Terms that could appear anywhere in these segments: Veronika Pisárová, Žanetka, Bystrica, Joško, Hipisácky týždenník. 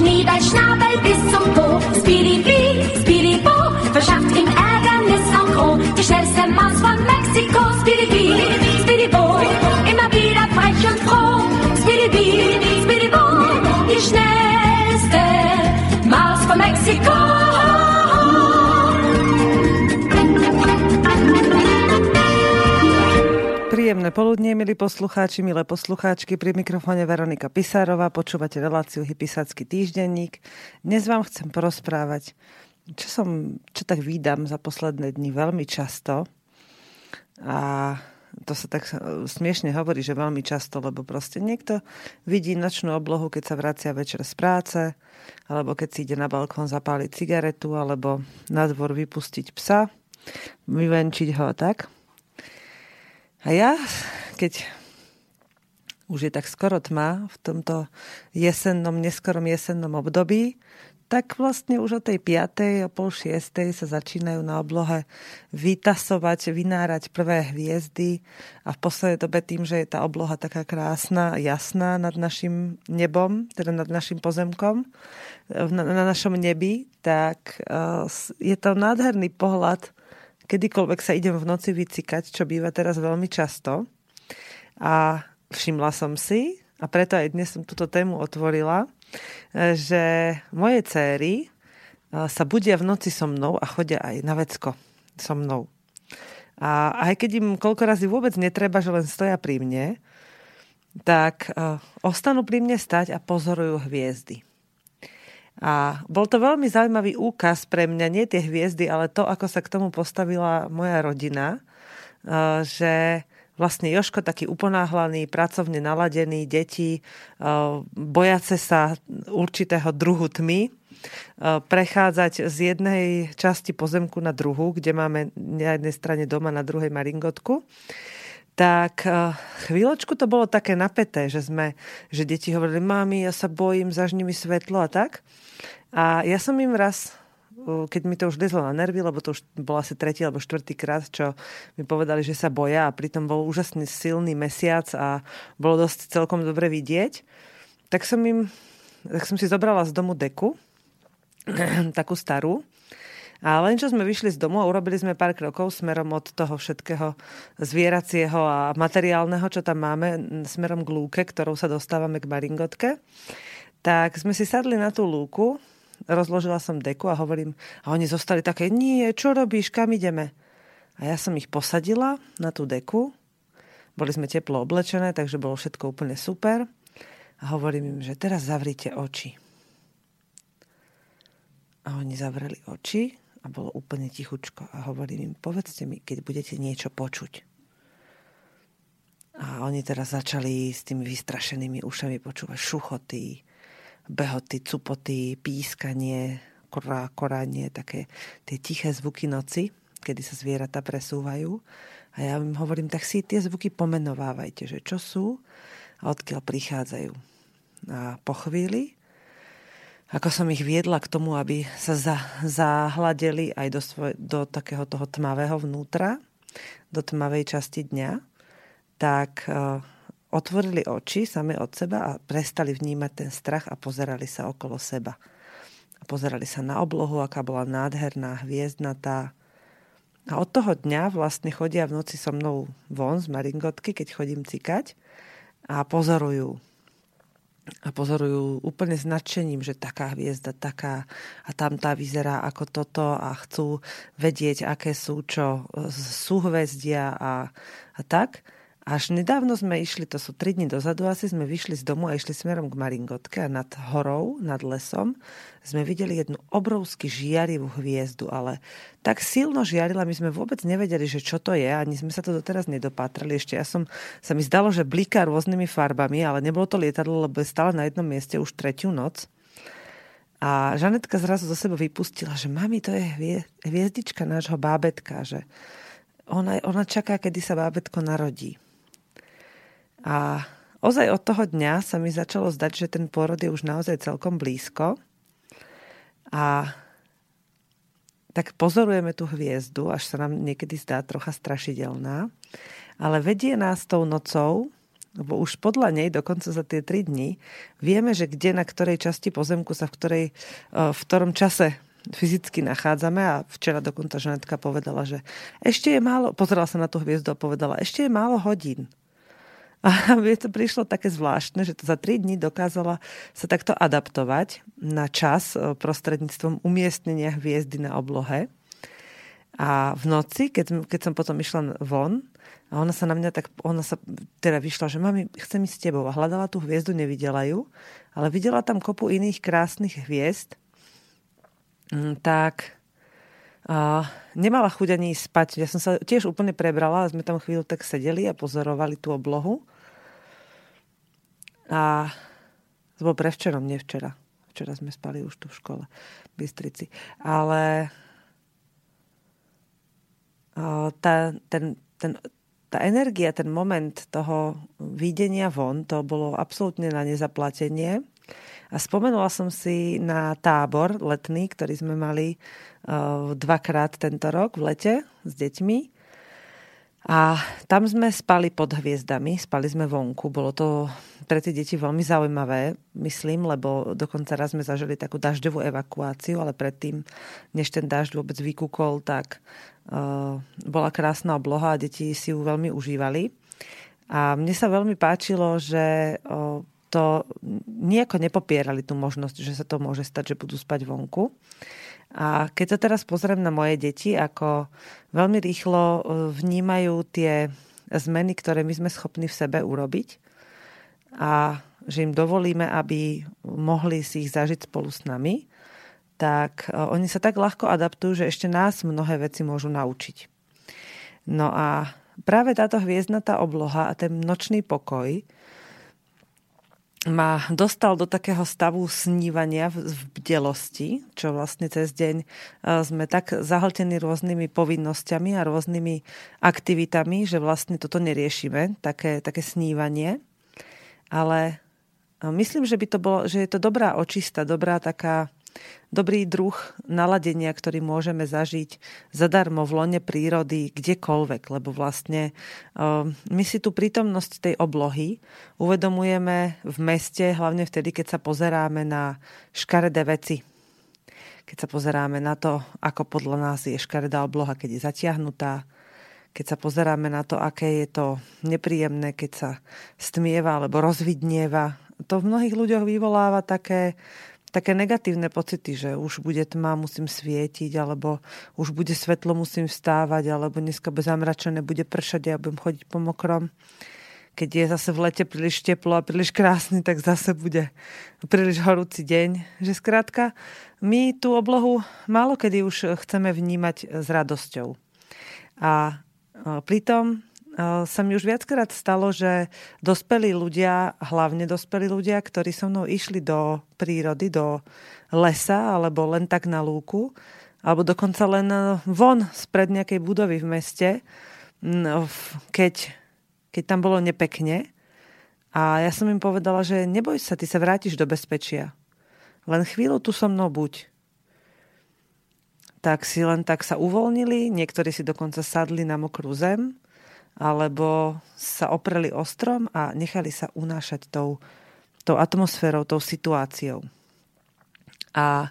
schniedel, Schnabel bis zum Po. Spiribi, Spiribo, verschafft ihm Ärgernis en gros. Die schnellste Maus von Mexiko. Spiribi, Spiribo, immer wieder frech und froh. Spiribi, Spiribo, die schnellste Maus von Mexiko. Príjemné poludnie, milí poslucháči, milé poslucháčky. Pri mikrofóne Veronika Pisárová, počúvate reláciu Hipisácky týždenník. Dnes vám chcem porozprávať, čo tak vídam za posledné dni veľmi často. A to sa tak smiešne hovorí, že veľmi často, lebo proste niekto vidí nočnú oblohu, keď sa vracia večer z práce, alebo keď si ide na balkón zapáliť cigaretu, alebo na dvor vypustiť psa, vyvenčiť ho a tak. A ja, keď už je tak skoro tma v tomto neskorom jesennom období, tak vlastne už o tej 5:00, o 5:30 sa začínajú na oblohe vytasovať, vynárať prvé hviezdy a v poslednej dobe tým, že je tá obloha taká krásna a jasná nad našim nebom, teda nad našim pozemkom, na našom nebi, tak je to nádherný pohľad. Kedykoľvek sa idem v noci vycikať, čo býva teraz veľmi často. A všimla som si, a preto aj dnes som túto tému otvorila, že moje céry sa budia v noci so mnou a chodia aj na vecko so mnou. A aj keď im koľko razy vôbec netreba, že len stoja pri mne, tak ostanú pri mne stať a pozorujú hviezdy. A bol to veľmi zaujímavý úkaz pre mňa, nie tie hviezdy, ale to, ako sa k tomu postavila moja rodina, že vlastne Joško, taký uponáhlaný, pracovne naladený, deti, bojace sa určitého druhu tmy, prechádzať z jednej časti pozemku na druhu, kde máme na jednej strane doma, na druhej maringotku, tak chvíľočku to bolo také napäté, že deti hovorili, mami, ja sa bojím, zažni mi svetlo a tak. A ja som im raz, keď mi to už lezlo na nervy, lebo to už bol asi 3. alebo 4. krát, čo mi povedali, že sa boja a pritom bol úžasný silný mesiac a bolo dosť celkom dobre vidieť, tak som si zobrala z domu deku, takú starú. A len čo sme vyšli z domu a urobili sme pár krokov smerom od toho všetkého zvieracieho a materiálneho, čo tam máme, smerom k lúke, ktorou sa dostávame k maringotke, tak sme si sadli na tú lúku, rozložila som deku a hovorím, a oni zostali také, nie, čo robíš, kam ideme? A ja som ich posadila na tú deku, boli sme teplo oblečené, takže bolo všetko úplne super a hovorím im, že teraz zavrite oči. A oni zavreli oči a bolo úplne tichučko. A hovorím im, povedzte mi, keď budete niečo počuť. A oni teraz začali s tými vystrašenými ušami počúvať šuchoty, behoty, cupoty, pískanie, koranie, také tie tiché zvuky noci, kedy sa zvieratá presúvajú. A ja im hovorím, tak si tie zvuky pomenovávajte, že čo sú a odkiaľ prichádzajú. A po chvíli, ako som ich viedla k tomu, aby sa zahladeli aj do takého toho tmavého vnútra, do tmavej časti dňa, tak otvorili oči same od seba a prestali vnímať ten strach a pozerali sa okolo seba. A pozerali sa na oblohu, aká bola nádherná, hviezdnatá. A od toho dňa vlastne chodia v noci so mnou von z maringotky, keď chodím cikať, a pozorujú. A pozorujú úplne s nadšením, že taká hviezda, taká a tamtá vyzerá ako toto a chcú vedieť, aké sú, čo sú hviezdia a tak. Až nedávno sme išli, to sú 3 dni dozadu, asi sme vyšli z domu a išli smerom k maringotke a nad horou, nad lesom sme videli jednu obrovský žiarivú hviezdu, ale tak silno žiarila, my sme vôbec nevedeli, že čo to je, ani sme sa to doteraz nedopatrali. Ešte sa mi zdalo, že bliká rôznymi farbami, ale nebolo to lietadlo, lebo je stále na jednom mieste už 3. noc. A Žanetka zrazu zo seba vypustila, že mami, to je hviezdička nášho bábetka, že ona čaká, kedy sa bábetko narodí. A ozaj od toho dňa sa mi začalo zdať, že ten pôrod je už naozaj celkom blízko. A tak pozorujeme tú hviezdu, až sa nám niekedy zdá trocha strašidelná, ale vedie nás tou nocou lebo už podľa nej, dokonca za tie 3 dní, vieme, že kde, na ktorej časti pozemku sa v ktorom čase fyzicky nachádzame a včera dokonca Žanetka povedala, že ešte je málo, pozerala sa na tú hviezdu a povedala, ešte je málo hodín. A to prišlo také zvláštne, že to za 3 dní dokázala sa takto adaptovať na čas prostredníctvom umiestnenia hviezdy na oblohe. A v noci, keď som potom išla von, a ona sa na mňa tak, ona sa teda vyšla, že mami, chcem ísť s tebou. A hľadala tú hviezdu, nevidela ju, ale videla tam kopu iných krásnych hviezd, tak nemala chuť ani spať. Ja som sa tiež úplne prebrala a sme tam chvíľu tak sedeli a pozorovali tú oblohu. A to bolo prevčerom, nie včera. Včera sme spali už tu v škole v Bystrici. Ale tá energia, ten moment toho videnia von, to bolo absolútne na nezaplatenie. A spomenula som si na tábor letný, ktorý sme mali dvakrát tento rok v lete s deťmi. A tam sme spali pod hviezdami, spali sme vonku. Bolo to pre tie deti veľmi zaujímavé, myslím, lebo dokonca raz sme zažili takú dažďovú evakuáciu, ale predtým, než ten dažď vôbec vykúkol, tak bola krásna obloha a deti si ju veľmi užívali. A mne sa veľmi páčilo, že to nejako nepopierali tú možnosť, že sa to môže stať, že budú spať vonku. A keď sa teraz pozriem na moje deti, ako veľmi rýchlo vnímajú tie zmeny, ktoré my sme schopní v sebe urobiť a že im dovolíme, aby mohli si ich zažiť spolu s nami, tak oni sa tak ľahko adaptujú, že ešte nás mnohé veci môžu naučiť. No a práve táto hviezdnatá obloha a ten nočný pokoj ma dostal do takého stavu snívania v bdelosti, čo vlastne cez deň sme tak zahltení rôznymi povinnosťami a rôznymi aktivitami, že vlastne toto neriešime, také snívanie. Ale myslím, že je to dobrá očista, dobrý druh naladenia, ktorý môžeme zažiť zadarmo v lone prírody, kdekoľvek, lebo vlastne my si tú prítomnosť tej oblohy uvedomujeme v meste, hlavne vtedy, keď sa pozeráme na škaredé veci. Keď sa pozeráme na to, ako podľa nás je škaredá obloha, keď je zatiahnutá, keď sa pozeráme na to, aké je to nepríjemné, keď sa stmieva alebo rozvidnieva. To v mnohých ľuďoch vyvoláva také negatívne pocity, že už bude tma, musím svietiť, alebo už bude svetlo, musím vstávať, alebo dneska bude zamračené, bude pršať, ja budem chodiť po mokrom. Keď je zase v lete príliš teplo a príliš krásny, tak zase bude príliš horúci deň. Že skrátka, my tú oblohu málokedy už chceme vnímať s radosťou. A pritom sa mi už viackrát stalo, že dospelí ľudia, hlavne dospelí ľudia, ktorí so mnou išli do prírody, do lesa, alebo len tak na lúku, alebo dokonca len von spred nejakej budovy v meste, keď tam bolo nepekne. A ja som im povedala, že neboj sa, ty sa vrátiš do bezpečia. Len chvíľu tu so mnou buď. Tak si len tak sa uvoľnili, niektorí si dokonca sadli na mokrú zem, alebo sa opreli o strom a nechali sa unášať tou atmosférou, tou situáciou. A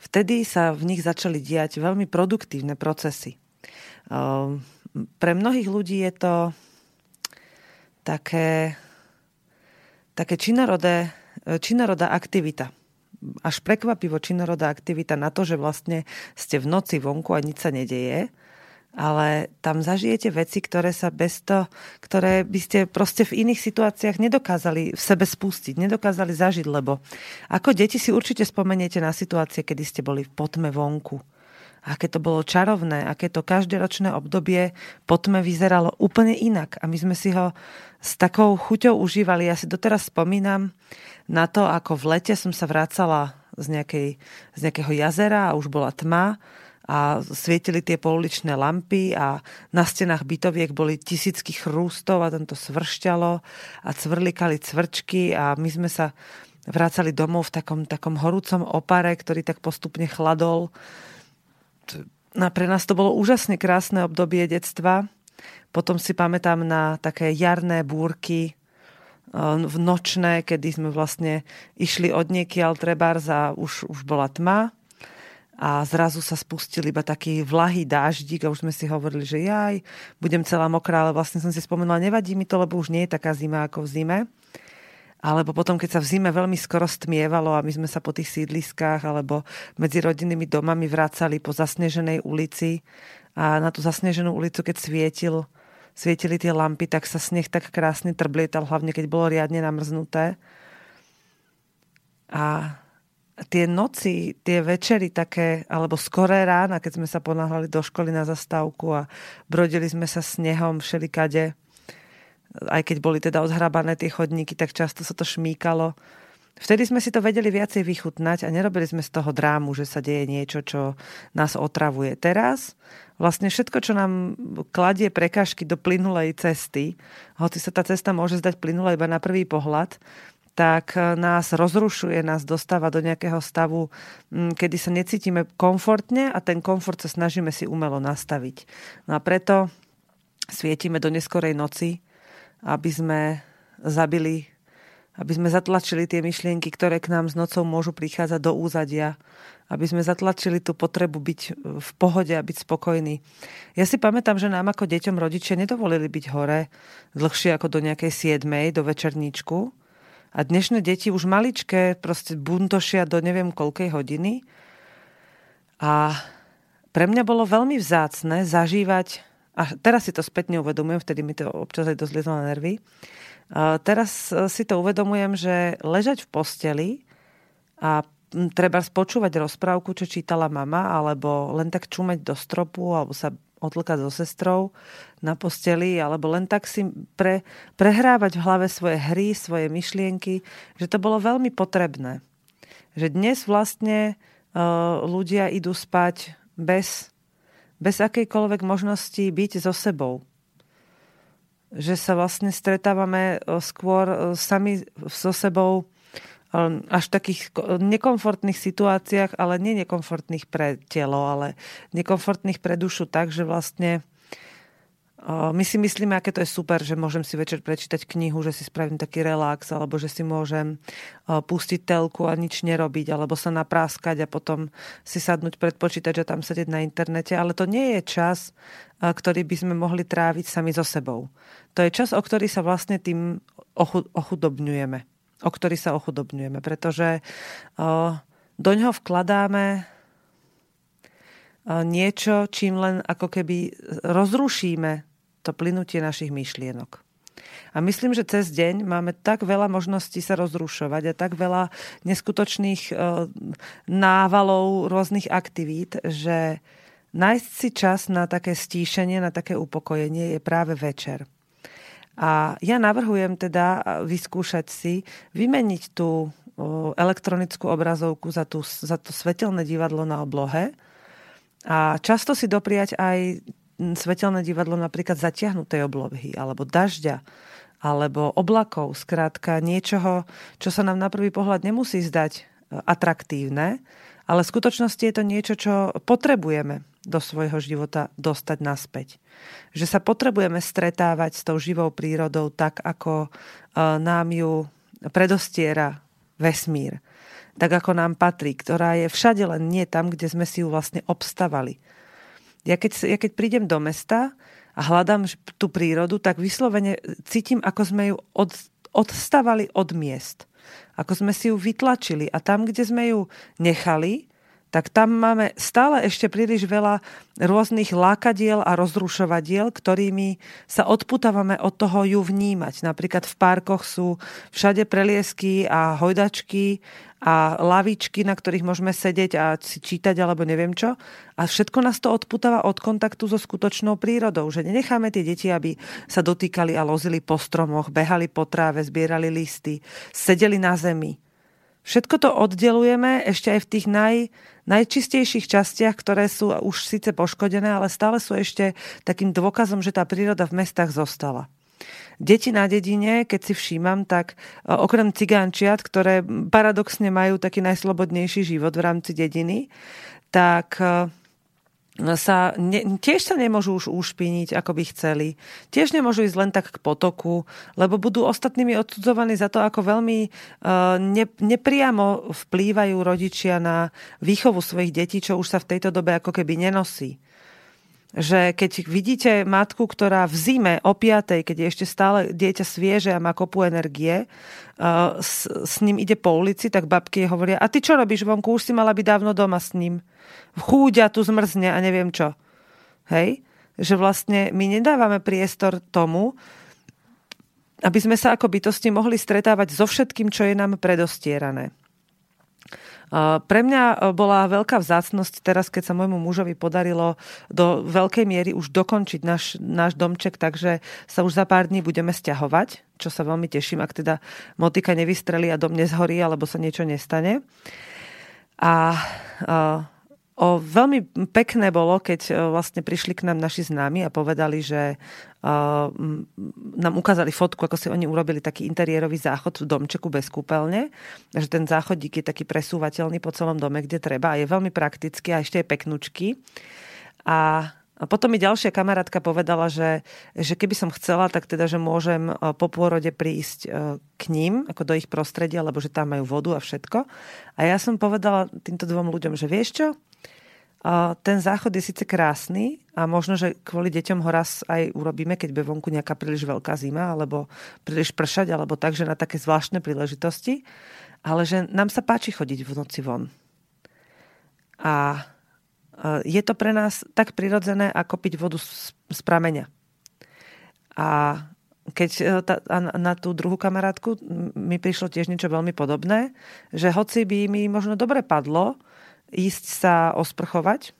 vtedy sa v nich začali diať veľmi produktívne procesy. Pre mnohých ľudí je to také činorodá aktivita. Až prekvapivo činorodá aktivita na to, že vlastne ste v noci vonku a nič sa nedeje. Ale tam zažijete veci, ktoré by ste proste v iných situáciách nedokázali v sebe spustiť, nedokázali zažiť, lebo ako deti si určite spomeniete na situácie, kedy ste boli v potme vonku. Aké to bolo čarovné, aké to každoročné obdobie po tme vyzeralo úplne inak. A my sme si ho s takou chuťou užívali. Ja si doteraz spomínam na to, ako v lete som sa vracala z nejakého jazera a už bola tma. A svietili tie pouličné lampy a na stenách bytoviek boli tisícky chrústov a tam to svršťalo a cvrlikali cvrčky a my sme sa vracali domov v takom horúcom opare, ktorý tak postupne chladol. A pre nás to bolo úžasne krásne obdobie detstva. Potom si pamätám na také jarné búrky, v nočné, kedy sme vlastne išli od niekiaľ trebárs a už bola tma a zrazu sa spustil iba taký vlahý dáždik a už sme si hovorili, že jaj, budem celá mokrá, ale vlastne som si spomenula, nevadí mi to, lebo už nie je taká zima ako v zime. Alebo potom, keď sa v zime veľmi skoro stmievalo a my sme sa po tých sídliskách alebo medzi rodinnými domami vracali po zasneženej ulici a na tú zasneženú ulicu, keď svietili tie lampy, tak sa sneh tak krásne trblietal, hlavne keď bolo riadne namrznuté. A tie noci, tie večery také, alebo skoré rána, keď sme sa ponáhľali do školy na zastávku a brodili sme sa snehom všelikade, aj keď boli teda odhrabané tie chodníky, tak často sa to šmíkalo. Vtedy sme si to vedeli viacej vychutnať a nerobili sme z toho drámu, že sa deje niečo, čo nás otravuje. Teraz vlastne všetko, čo nám kladie prekážky do plynulej cesty, hoci sa tá cesta môže zdať plynula iba na prvý pohľad, tak nás rozrušuje, nás dostáva do nejakého stavu, kedy sa necítime komfortne a ten komfort sa snažíme si umelo nastaviť. No a preto svietime do neskorej noci, aby sme zatlačili tie myšlienky, ktoré k nám s nocou môžu prichádzať do úzadia, aby sme zatlačili tú potrebu byť v pohode a byť spokojní. Ja si pamätám, že nám ako deťom rodičia nedovolili byť hore dlhšie ako do nejakej 7:00, do večerníčku. A dnešné deti už maličké proste buntošia do neviem koľkej hodiny. A pre mňa bolo veľmi vzácne zažívať. A teraz si to spätne uvedomujem, vtedy mi to občas aj dozliezlo na nervy. Teraz si to uvedomujem, že ležať v posteli a treba počúvať rozprávku, čo čítala mama, alebo len tak čúmať do stropu, alebo sa otlkať so sestrou na posteli, alebo len tak si prehrávať v hlave svoje hry, svoje myšlienky, že to bolo veľmi potrebné. Že dnes vlastne ľudia idú spať bez akejkoľvek možnosti byť so sebou. Že sa vlastne stretávame skôr sami so sebou až v takých nekomfortných situáciách, ale nie nekomfortných pre telo, ale nekomfortných pre dušu. Takže vlastne my si myslíme, aké to je super, že môžem si večer prečítať knihu, že si spravím taký relax, alebo že si môžem pustiť telku a nič nerobiť, alebo sa napráskať a potom si sadnúť pred počítač a tam sedieť na internete. Ale to nie je čas, ktorý by sme mohli tráviť sami so sebou. To je čas, o ktorý sa vlastne tým ochudobňujeme. O ktorý sa ochudobňujeme, pretože do ňoho vkladáme niečo, čím len ako keby rozrušíme to plynutie našich myšlienok. A myslím, že cez deň máme tak veľa možností sa rozrušovať a tak veľa neskutočných návalov rôznych aktivít, že nájsť si čas na také stíšenie, na také upokojenie je práve večer. A ja navrhujem teda vyskúšať si vymeniť tú elektronickú obrazovku za to svetelné divadlo na oblohe a často si dopriať aj svetelné divadlo napríklad zatiahnutej oblohy, alebo dažďa, alebo oblakov, skrátka niečoho, čo sa nám na prvý pohľad nemusí zdať atraktívne, ale v skutočnosti je to niečo, čo potrebujeme do svojho života dostať naspäť. Že sa potrebujeme stretávať s tou živou prírodou tak, ako nám ju predostiera vesmír. Tak, ako nám patrí, ktorá je všade, len nie tam, kde sme si ju vlastne obstavali. Ja keď prídem do mesta a hľadám tú prírodu, tak vyslovene cítim, ako sme ju odstavali od miest. Ako sme si ju vytlačili. A tam, kde sme ju nechali, tak tam máme stále ešte príliš veľa rôznych lákadiel a rozrušovadiel, ktorými sa odputávame od toho ju vnímať. Napríklad v parkoch sú všade preliesky a hojdačky a lavičky, na ktorých môžeme sedieť a si čítať alebo neviem čo. A všetko nás to odputáva od kontaktu so skutočnou prírodou. Že nenecháme tie deti, aby sa dotýkali a lozili po stromoch, behali po tráve, zbierali listy, sedeli na zemi. Všetko to oddelujeme ešte aj v tých najčistejších častiach, ktoré sú už síce poškodené, ale stále sú ešte takým dôkazom, že tá príroda v mestách zostala. Deti na dedine, keď si všímam, tak okrem cigánčiat, ktoré paradoxne majú taký najslobodnejší život v rámci dediny, tak sa tiež sa nemôžu už ušpiniť, ako by chceli. Tiež nemôžu ísť len tak k potoku, lebo budú ostatnými odsudzovaní za to, ako veľmi nepriamo vplývajú rodičia na výchovu svojich detí, čo už sa v tejto dobe ako keby nenosí. Že keď vidíte matku, ktorá v zime o 5, keď je ešte stále dieťa svieže a má kopu energie, s ním ide po ulici, tak babky jej hovoria: a ty čo robíš vonku? Už si mala byť dávno doma s ním. Chúďa tu zmrzne a neviem čo. Hej? Že vlastne my nedávame priestor tomu, aby sme sa ako bytosti mohli stretávať so všetkým, čo je nám predostierané. Pre mňa bola veľká vzácnosť teraz, keď sa môjmu mužovi podarilo do veľkej miery už dokončiť náš domček, takže sa už za pár dní budeme sťahovať, čo sa veľmi teším, ak teda motika nevystrelí a dom nezhorí, alebo sa niečo nestane. A veľmi pekné bolo, keď vlastne prišli k nám naši známi a povedali, že nám ukázali fotku, ako si oni urobili taký interiérový záchod v domčeku bez kúpeľne. Že ten záchodík je taký presúvateľný po celom dome, kde treba, a je veľmi praktický a ešte je peknučký. A potom mi ďalšia kamarátka povedala, že keby som chcela, tak teda, že môžem po pôrode prísť k ním, ako do ich prostredia, lebo že tam majú vodu a všetko. A ja som povedala týmto dvom ľuďom, že vieš čo? Ten záchod je síce krásny a možno, že kvôli deťom ho raz aj urobíme, keď bude vonku nejaká príliš veľká zima alebo príliš pršať, alebo tak, že na také zvláštne príležitosti. Ale že nám sa páči chodiť v noci von. A je to pre nás tak prirodzené, ako piť vodu z prameňa. A keď na tú druhú kamarátku mi prišlo tiež niečo veľmi podobné, že hoci by mi možno dobre padlo ísť sa osprchovať,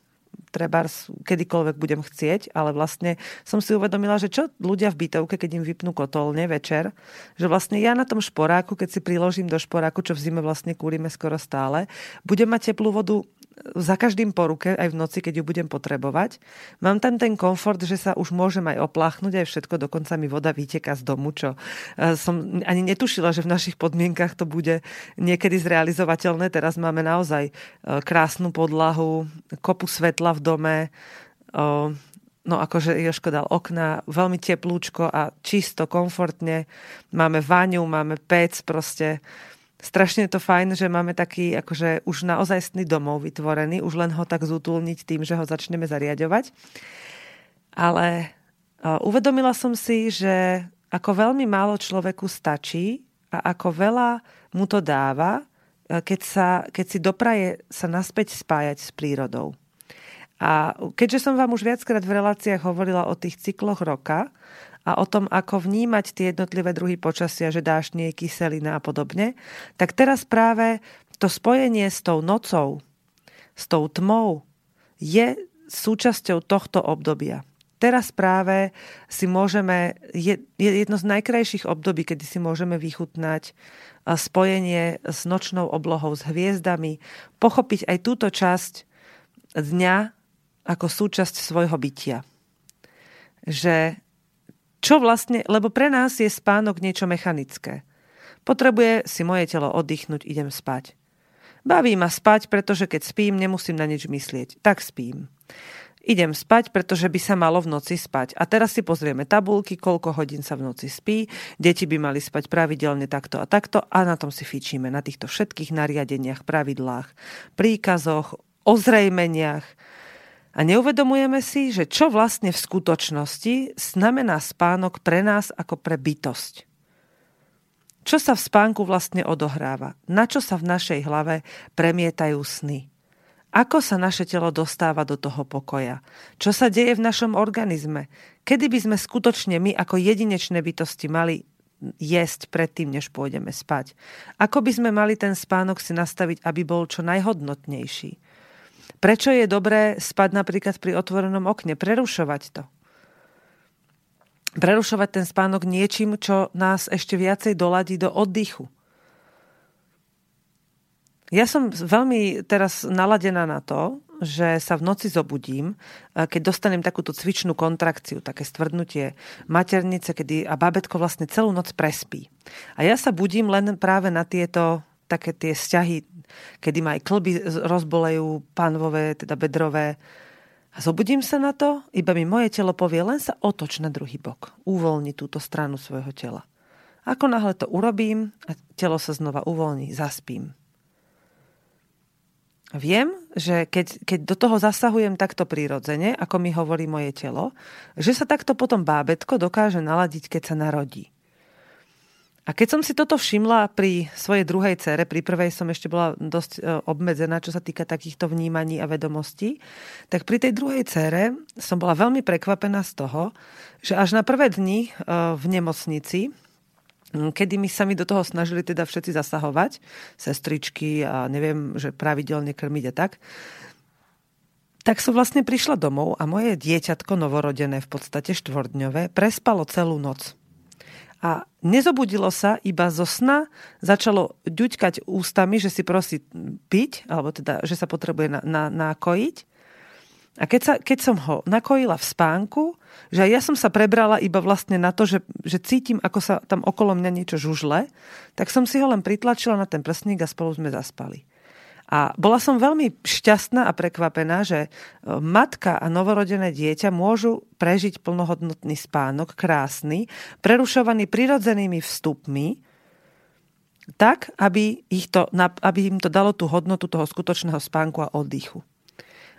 trebárs kedykoľvek budem chcieť, ale vlastne som si uvedomila, že čo ľudia v bytovke, keď im vypnú kotolne večer, že vlastne ja na tom šporáku, keď si priložím do šporáku, čo v zime vlastne kúrime skoro stále, budem mať teplú vodu za každým po ruke, aj v noci, keď ju budem potrebovať. Mám tam ten komfort, že sa už môžem aj opláchnuť, aj všetko, dokonca mi voda vyteká z domu, čo som ani netušila, že v našich podmienkach to bude niekedy zrealizovateľné. Teraz máme naozaj krásnu podlahu, kopu svetla v dome, no akože Joško dal okna, veľmi teplúčko a čisto, komfortne. Máme vaňu, máme pec, proste strašne je to fajn, že máme taký akože už naozajstný domov vytvorený, už len ho tak zútulniť tým, že ho začneme zariadovať. Ale uvedomila som si, že ako veľmi málo človeku stačí a ako veľa mu to dáva, keď si dopraje sa naspäť spájať s prírodou. A keďže som vám už viackrát v reláciách hovorila o tých cykloch roka a o tom, ako vnímať tie jednotlivé druhy počasia, že dážď, kyselina a podobne, tak teraz práve to spojenie s tou nocou, s tou tmou je súčasťou tohto obdobia. Teraz práve si môžeme, je jedno z najkrajších období, kedy si môžeme vychutnať spojenie s nočnou oblohou, s hviezdami, pochopiť aj túto časť dňa ako súčasť svojho bytia. Že čo vlastne, lebo pre nás je spánok niečo mechanické. Potrebuje si moje telo oddychnúť, idem spať. Baví ma spať, pretože keď spím, nemusím na nič myslieť. Tak spím. Idem spať, pretože by sa malo v noci spať. A teraz si pozrieme tabulky, koľko hodín sa v noci spí. Deti by mali spať pravidelne takto a takto a na tom si fičíme. Na týchto všetkých nariadeniach, pravidlách, príkazoch, ozrejmeniach. A neuvedomujeme si, že čo vlastne v skutočnosti znamená spánok pre nás ako pre bytosť. Čo sa v spánku vlastne odohráva? Na čo sa v našej hlave premietajú sny? Ako sa naše telo dostáva do toho pokoja? Čo sa deje v našom organizme? Kedy by sme skutočne my ako jedinečné bytosti mali jesť predtým, než pôjdeme spať? Ako by sme mali ten spánok si nastaviť, aby bol čo najhodnotnejší? Prečo je dobré spať napríklad pri otvorenom okne? Prerušovať to. Prerušovať ten spánok niečím, čo nás ešte viacej doladí do oddychu. Ja som veľmi teraz naladená na to, že sa v noci zobudím, keď dostanem takúto cvičnú kontrakciu, také stvrdnutie maternice, kedy a bábätko vlastne celú noc prespí. A ja sa budím len práve na tieto také tie sťahy, kedy ma aj klby rozbolejú, pánvové, teda bedrové. Zobudím sa na to, iba mi moje telo povie, len sa otoč na druhý bok. Uvoľni túto stranu svojho tela. Ako náhle to urobím a telo sa znova uvoľní, zaspím. Viem, že keď do toho zasahujem takto prirodzene, ako mi hovorí moje telo, že sa takto potom bábätko dokáže naladiť, keď sa narodí. A keď som si toto všimla pri svojej druhej dcére, pri prvej som ešte bola dosť obmedzená, čo sa týka takýchto vnímaní a vedomostí, tak pri tej druhej dcére som bola veľmi prekvapená z toho, že až na prvé dni v nemocnici, kedy my sa mi do toho snažili teda všetci zasahovať, sestričky a neviem, že pravidelne krmiť a tak som vlastne prišla domov a moje dieťatko novorodené, v podstate štvordňové, prespalo celú noc. A nezobudilo sa iba zo sna, začalo ďuďkať ústami, že si prosí piť, alebo teda, že sa potrebuje nakojiť. A keď som ho nakojila v spánku, že ja som sa prebrala iba vlastne na to, že cítim, ako sa tam okolo mňa niečo žužle, tak som si ho len pritlačila na ten prsník a spolu sme zaspali. A bola som veľmi šťastná a prekvapená, že matka a novorodené dieťa môžu prežiť plnohodnotný spánok, krásny, prerušovaný prirodzenými vstupmi, tak, aby im to dalo tú hodnotu toho skutočného spánku a oddychu.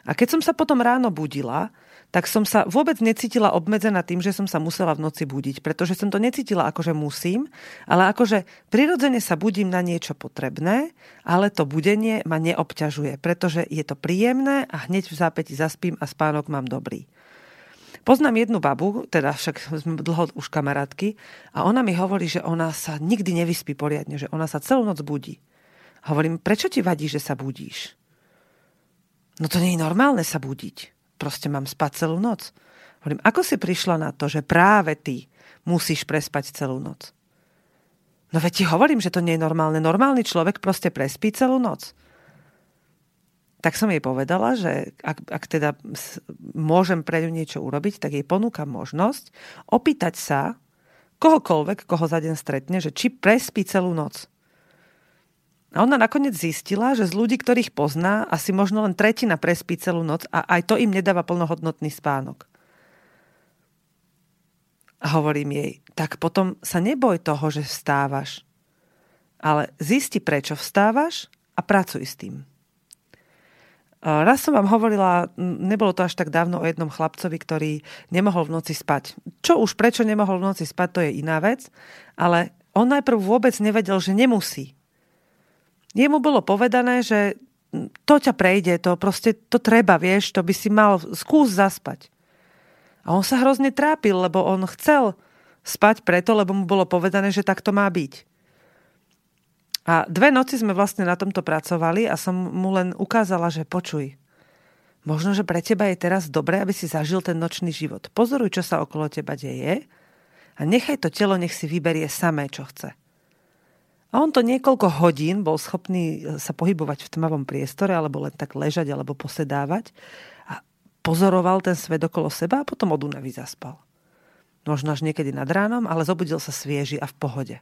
A keď som sa potom ráno budila, tak som sa vôbec necítila obmedzená tým, že som sa musela v noci budiť, pretože som to necítila akože musím, ale akože prirodzene sa budím na niečo potrebné, ale to budenie ma neobťažuje, pretože je to príjemné a hneď v zápäti zaspím a spánok mám dobrý. Poznám jednu babu, teda však sme dlho už kamarátky, a ona mi hovorí, že ona sa nikdy nevyspí poriadne, že ona sa celú noc budí. Hovorím, prečo ti vadí, že sa budíš? No to nie je normálne sa budiť. Proste mám spať celú noc. Hovorím, ako si prišla na to, že práve ty musíš prespať celú noc? No veď ti hovorím, že to nie je normálne. Normálny človek proste prespí celú noc. Tak som jej povedala, že ak teda môžem pre ňu niečo urobiť, tak jej ponúkam možnosť opýtať sa kohokoľvek, koho za deň stretne, že či prespí celú noc. A ona nakoniec zistila, že z ľudí, ktorých pozná, asi možno len tretina prespí celú noc a aj to im nedáva plnohodnotný spánok. A hovorím jej, tak potom sa neboj toho, že vstávaš, ale zisti, prečo vstávaš a pracuj s tým. Raz som vám hovorila, nebolo to až tak dávno, o jednom chlapcovi, ktorý nemohol v noci spať. Čo už prečo nemohol v noci spať, to je iná vec, ale on najprv vôbec nevedel, že nemusí. Jemu bolo povedané, že to ťa prejde, to proste to treba, vieš, to by si mal, skús zaspať. A on sa hrozne trápil, lebo on chcel spať preto, lebo mu bolo povedané, že tak to má byť. A 2 noci sme vlastne na tomto pracovali a som mu len ukázala, že počuj, možno, že pre teba je teraz dobré, aby si zažil ten nočný život. Pozoruj, čo sa okolo teba deje a nechaj to telo, nech si vyberie samé, čo chce. A on to niekoľko hodín bol schopný sa pohybovať v tmavom priestore, alebo len tak ležať, alebo posedávať. A pozoroval ten svet okolo seba a potom od únavy zaspal. Možno až niekedy nad ránom, ale zobudil sa svieži a v pohode.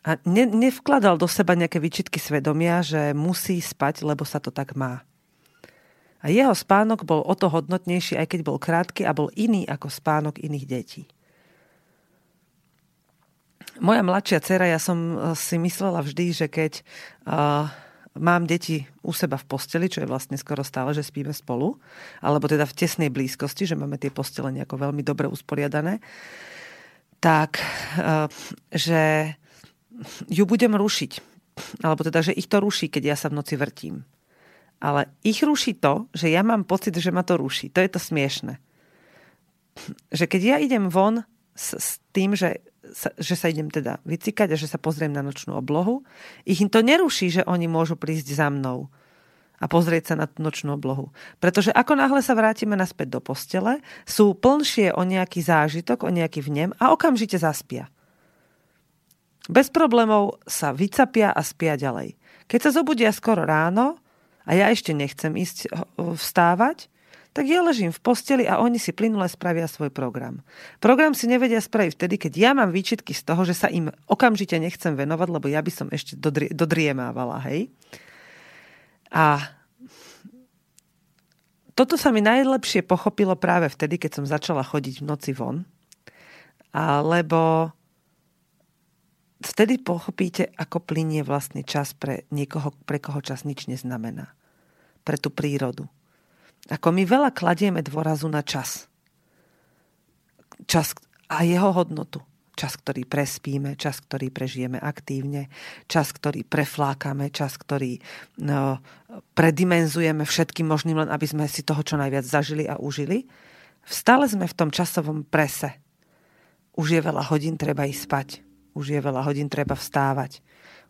A nevkladal do seba nejaké výčitky svedomia, že musí spať, lebo sa to tak má. A jeho spánok bol o to hodnotnejší, aj keď bol krátky a bol iný ako spánok iných detí. Moja mladšia dcera, ja som si myslela vždy, že keď mám deti u seba v posteli, čo je vlastne skoro stále, že spíme spolu, alebo teda v tesnej blízkosti, že máme tie postele nejako veľmi dobre usporiadané, tak, že ju budem rušiť. Alebo teda, že ich to ruší, keď ja sa v noci vrtím. Ale ich ruší to, že ja mám pocit, že ma to ruší. To je to smiešné. Že keď ja idem von s tým, že sa idem teda vycikať a že sa pozriem na nočnú oblohu. Ich to neruší, že oni môžu prísť za mnou a pozrieť sa na nočnú oblohu. Pretože ako náhle sa vrátime naspäť do postele, sú plnšie o nejaký zážitok, o nejaký vnem a okamžite zaspia. Bez problémov sa vycapia a spia ďalej. Keď sa zobudia skoro ráno a ja ešte nechcem ísť vstávať, tak ja ležím v posteli a oni si plynule spravia svoj program. Program si nevedia spraviť vtedy, keď ja mám výčitky z toho, že sa im okamžite nechcem venovať, lebo ja by som ešte dodriemávala, hej. A toto sa mi najlepšie pochopilo práve vtedy, keď som začala chodiť v noci von. Lebo vtedy pochopíte, ako plynie vlastný čas pre niekoho, pre koho čas nič neznamená. Pre tú prírodu. Ako my veľa kladieme dôrazu na čas. Čas a jeho hodnotu. Čas, ktorý prespíme, čas, ktorý prežijeme aktívne, čas, ktorý preflákame, čas, ktorý predimenzujeme všetkým možným, len aby sme si toho čo najviac zažili a užili. Stále sme v tom časovom prese. Už je veľa hodín, treba ísť spať. Už je veľa hodín, treba vstávať.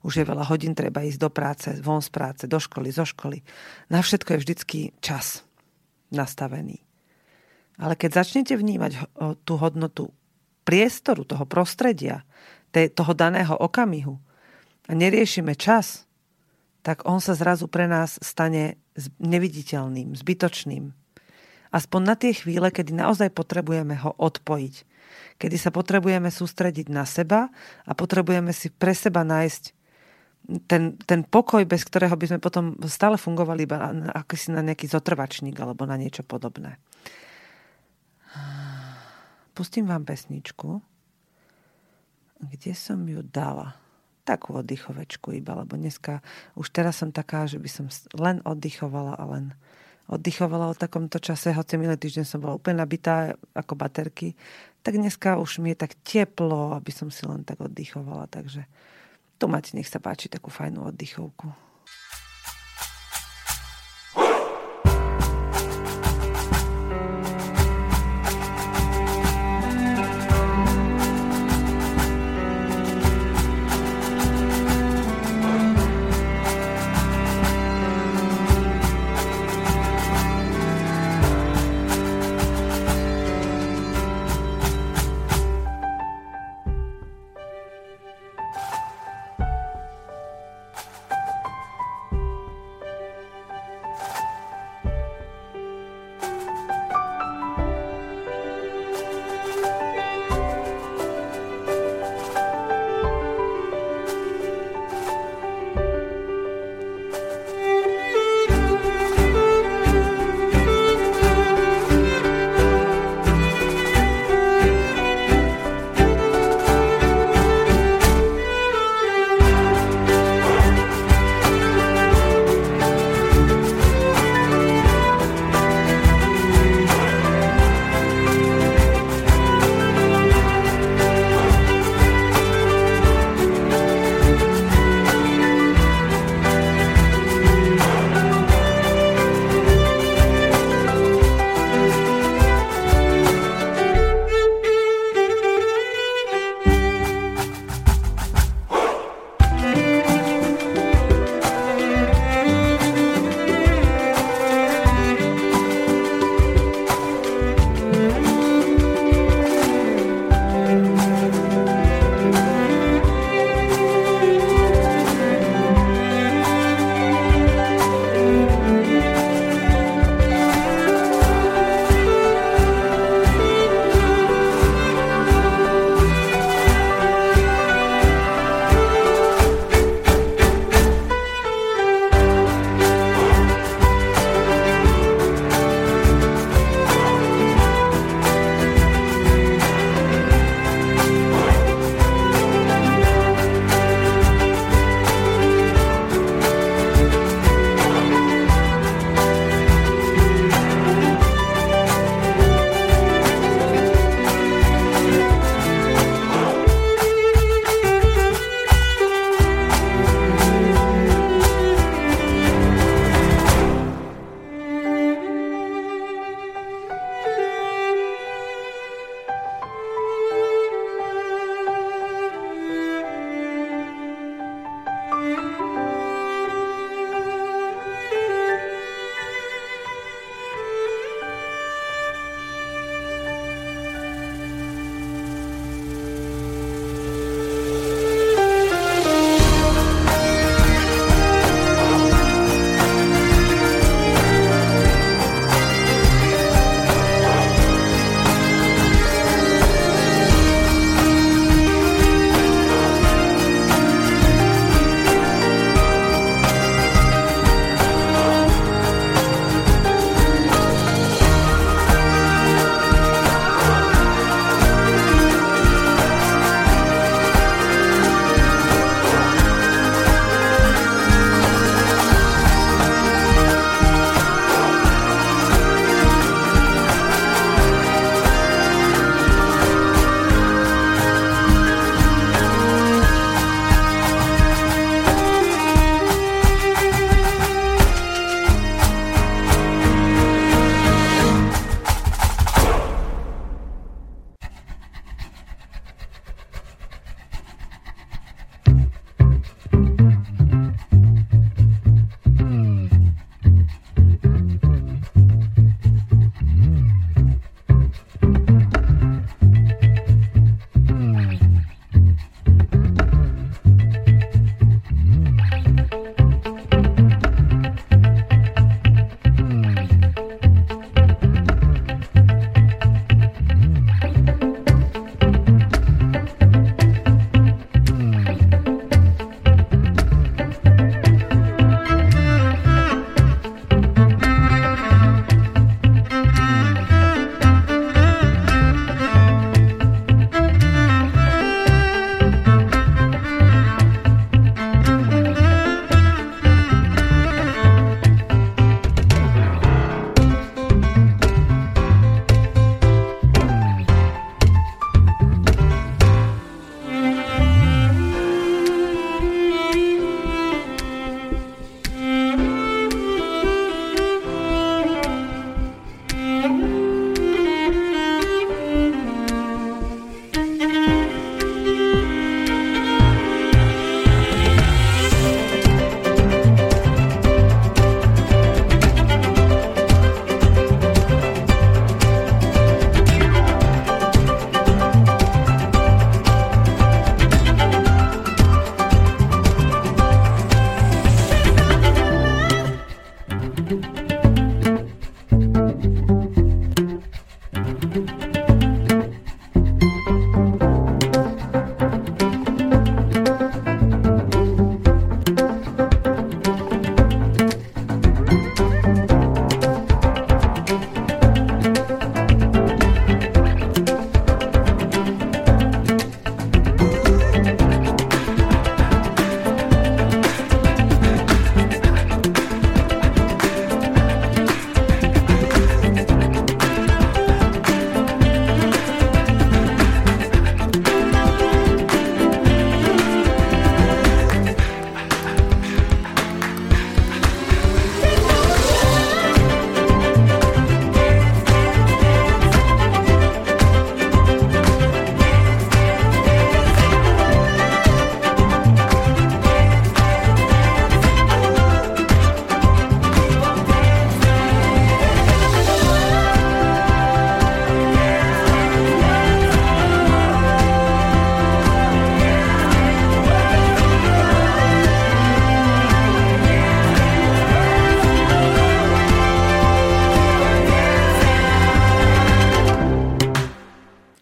Už je veľa hodín, treba ísť do práce, von z práce, do školy, zo školy. Na všetko je vždycky čas nastavený. Ale keď začnete vnímať tú hodnotu priestoru, toho prostredia, toho daného okamihu a neriešime čas, tak on sa zrazu pre nás stane neviditeľným, zbytočným. Aspoň na tie chvíle, kedy naozaj potrebujeme ho odpojiť. Kedy sa potrebujeme sústrediť na seba a potrebujeme si pre seba nájsť ten pokoj, bez ktorého by sme potom stále fungovali iba na nejaký zotrvačník alebo na niečo podobné. Pustím vám pesničku. Kde som ju dala? Takú oddychovečku iba, lebo dneska už teraz som taká, že by som len oddychovala a len oddychovala o takomto čase, hoci minulý týždeň som bola úplne nabitá ako baterky, tak dneska už mi je tak teplo, aby som si len tak oddychovala, takže tu máte, nech sa páči, takú fajnú oddychovku.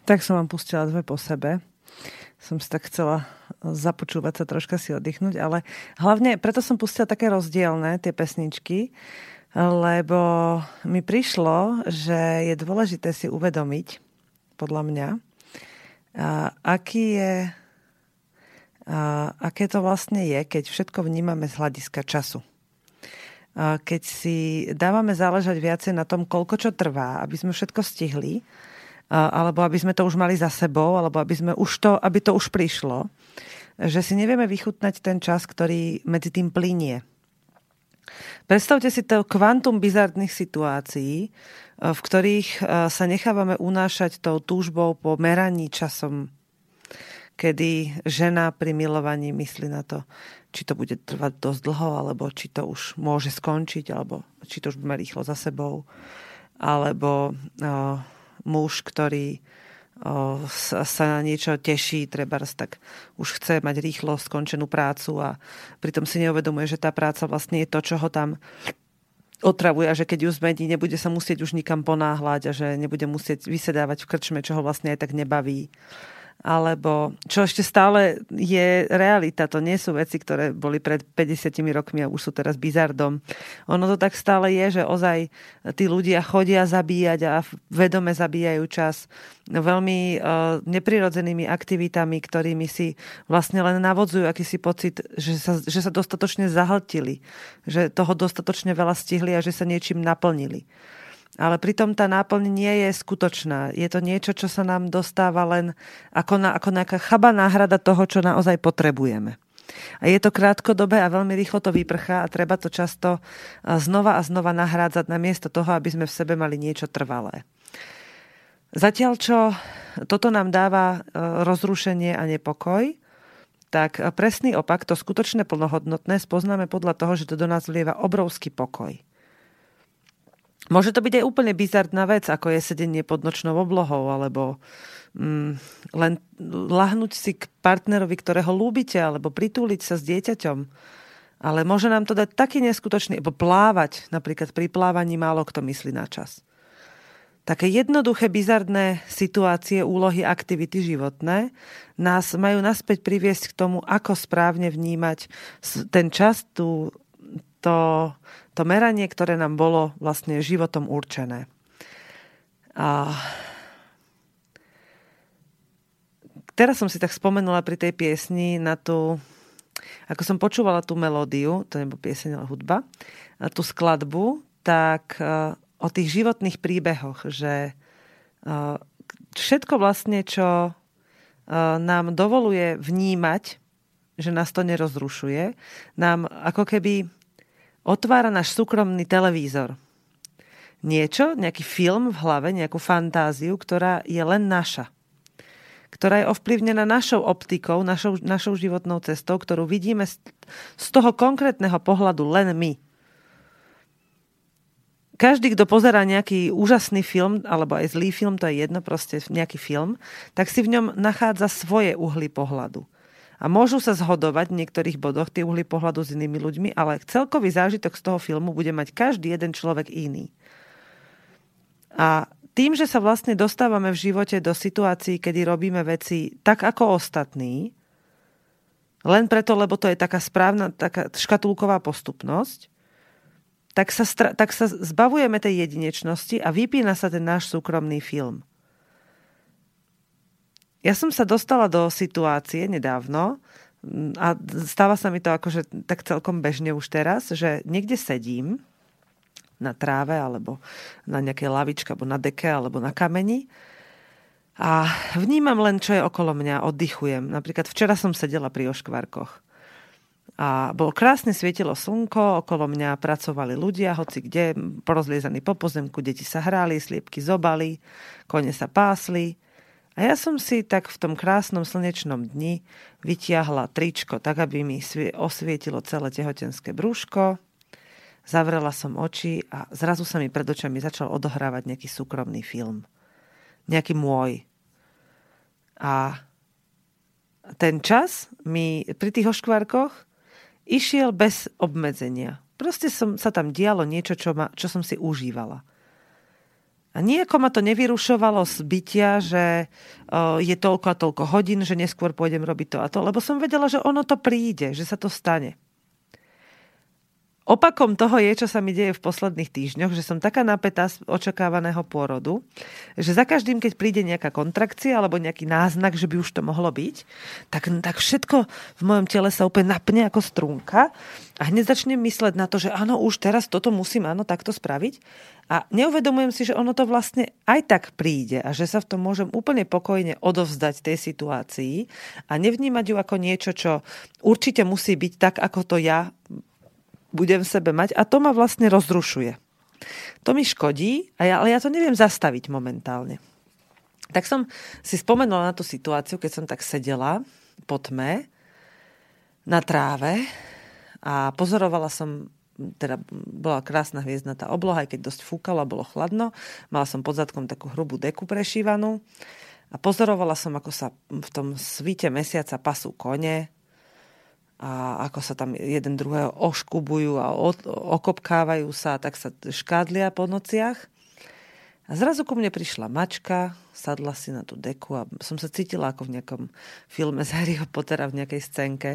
Tak som vám pustila dve po sebe. Som si tak chcela započúvať sa, troška si oddychnúť, ale hlavne preto som pustila také rozdielne tie pesničky, lebo mi prišlo, že je dôležité si uvedomiť, podľa mňa, aké to vlastne je, keď všetko vnímame z hľadiska času. Keď si dávame záležať viacej na tom, koľko čo trvá, aby sme všetko stihli, alebo aby sme to už mali za sebou, alebo aby to už prišlo, že si nevieme vychutnať ten čas, ktorý medzi tým plynie. Predstavte si to kvantum bizarných situácií, v ktorých sa nechávame unášať tou túžbou po meraní časom, kedy žena pri milovaní myslí na to, či to bude trvať dosť dlho, alebo či to už môže skončiť, alebo či to už bude rýchlo za sebou. Alebo muž, ktorý sa na niečo teší, trebárs, tak už chce mať rýchlo skončenú prácu a pritom si neuvedomuje, že tá práca vlastne je to, čo ho tam otravuje a že keď ju zmení, nebude sa musieť už nikam ponáhľať a že nebude musieť vysedávať v krčme, čo ho vlastne aj tak nebaví. Alebo čo ešte stále je realita, to nie sú veci, ktoré boli pred 50 rokmi a už sú teraz bizardom. Ono to tak stále je, že ozaj tí ľudia chodia zabíjať a vedome zabíjajú čas veľmi neprirodzenými aktivitami, ktorými si vlastne len navodzujú akýsi pocit, že sa dostatočne zahltili, že toho dostatočne veľa stihli a že sa niečím naplnili. Ale pritom tá náplň nie je skutočná. Je to niečo, čo sa nám dostáva len ako nejaká chabá náhrada toho, čo naozaj potrebujeme. A je to krátkodobé a veľmi rýchlo to vyprchá a treba to často znova a znova nahrádzať namiesto toho, aby sme v sebe mali niečo trvalé. Zatiaľ, čo toto nám dáva rozrušenie a nepokoj, tak presný opak, to skutočne plnohodnotné, spoznáme podľa toho, že to do nás vlieva obrovský pokoj. Môže to byť aj úplne bizarná vec, ako je sedenie pod nočnou oblohou, alebo len lahnúť si k partnerovi, ktorého ľúbite, alebo pritúliť sa s dieťaťom. Ale môže nám to dať taký neskutočný, alebo plávať, napríklad pri plávaní málo kto myslí na čas. Také jednoduché, bizarné situácie, úlohy, aktivity životné nás majú naspäť priviesť k tomu, ako správne vnímať ten čas, to meranie, ktoré nám bolo vlastne životom určené. A teraz som si tak spomenula pri tej piesni na tú, ako som počúvala tú melódiu, to nebolo pieseň, ale hudba, a tú skladbu, tak o tých životných príbehoch, že všetko vlastne, čo nám dovoluje vnímať, že nás to nerozrušuje, nám ako keby otvára náš súkromný televízor. Niečo, nejaký film v hlave, nejakú fantáziu, ktorá je len naša. Ktorá je ovplyvnená našou optikou, našou životnou cestou, ktorú vidíme z toho konkrétneho pohľadu len my. Každý, kto pozerá nejaký úžasný film, alebo aj zlý film, to je jedno, proste nejaký film, tak si v ňom nachádza svoje uhly pohľadu. A môžu sa zhodovať v niektorých bodoch tie uhly pohľadu s inými ľuďmi, ale celkový zážitok z toho filmu bude mať každý jeden človek iný. A tým, že sa vlastne dostávame v živote do situácií, kedy robíme veci tak ako ostatní, len preto, lebo to je taká správna, taká škatulková postupnosť, tak sa zbavujeme tej jedinečnosti a vypína sa ten náš súkromný film. Ja som sa dostala do situácie nedávno a stáva sa mi to akože tak celkom bežne už teraz, že niekde sedím na tráve alebo na nejakej lavičke alebo na deke alebo na kameni a vnímam len, čo je okolo mňa, oddychujem. Napríklad včera som sedela pri oškvarkoch a bolo krásne, svietilo slnko, okolo mňa pracovali ľudia, hoci kde, porozliezaní po pozemku, deti sa hráli, sliepky zobali, kone sa pásli. A ja som si tak v tom krásnom slnečnom dni vytiahla tričko, tak aby mi osvietilo celé tehotenské brúško. Zavrela som oči a zrazu sa mi pred očami začal odohrávať nejaký súkromný film. Nejaký môj. A ten čas mi pri tých oškvarkoch išiel bez obmedzenia. Proste sa tam dialo niečo, čo som si užívala. A nejako ma to nevyrušovalo z bytia, že je toľko a toľko hodín, že neskôr pôjdem robiť to a to, lebo som vedela, že ono to príde, že sa to stane. Opakom toho je, čo sa mi deje v posledných týždňoch, že som taká napätá z očakávaného pôrodu, že za každým, keď príde nejaká kontrakcia alebo nejaký náznak, že by už to mohlo byť, tak všetko v mojom tele sa úplne napne ako strúnka a hneď začnem mysleť na to, že áno, už teraz toto musím, áno, takto spraviť a neuvedomujem si, že ono to vlastne aj tak príde a že sa v tom môžem úplne pokojne odovzdať tej situácii a nevnímať ju ako niečo, čo určite musí byť tak, ako to ja budem v sebe mať a to ma vlastne rozrušuje. To mi škodí, ale ja to neviem zastaviť momentálne. Tak som si spomenula na tú situáciu, keď som tak sedela po tme na tráve a pozorovala som, teda bola krásna hviezdnatá obloha, aj keď dosť fúkalo, bolo chladno, mala som pod zadkom takú hrubú deku prešívanú a pozorovala som, ako sa v tom svíte mesiaca pasú kone, a ako sa tam jeden druhého oškubujú a okopkávajú sa, tak sa škádlia po nociach. A zrazu ku mne prišla mačka, sadla si na tú deku a som sa cítila ako v nejakom filme z Harryho Pottera v nejakej scénke.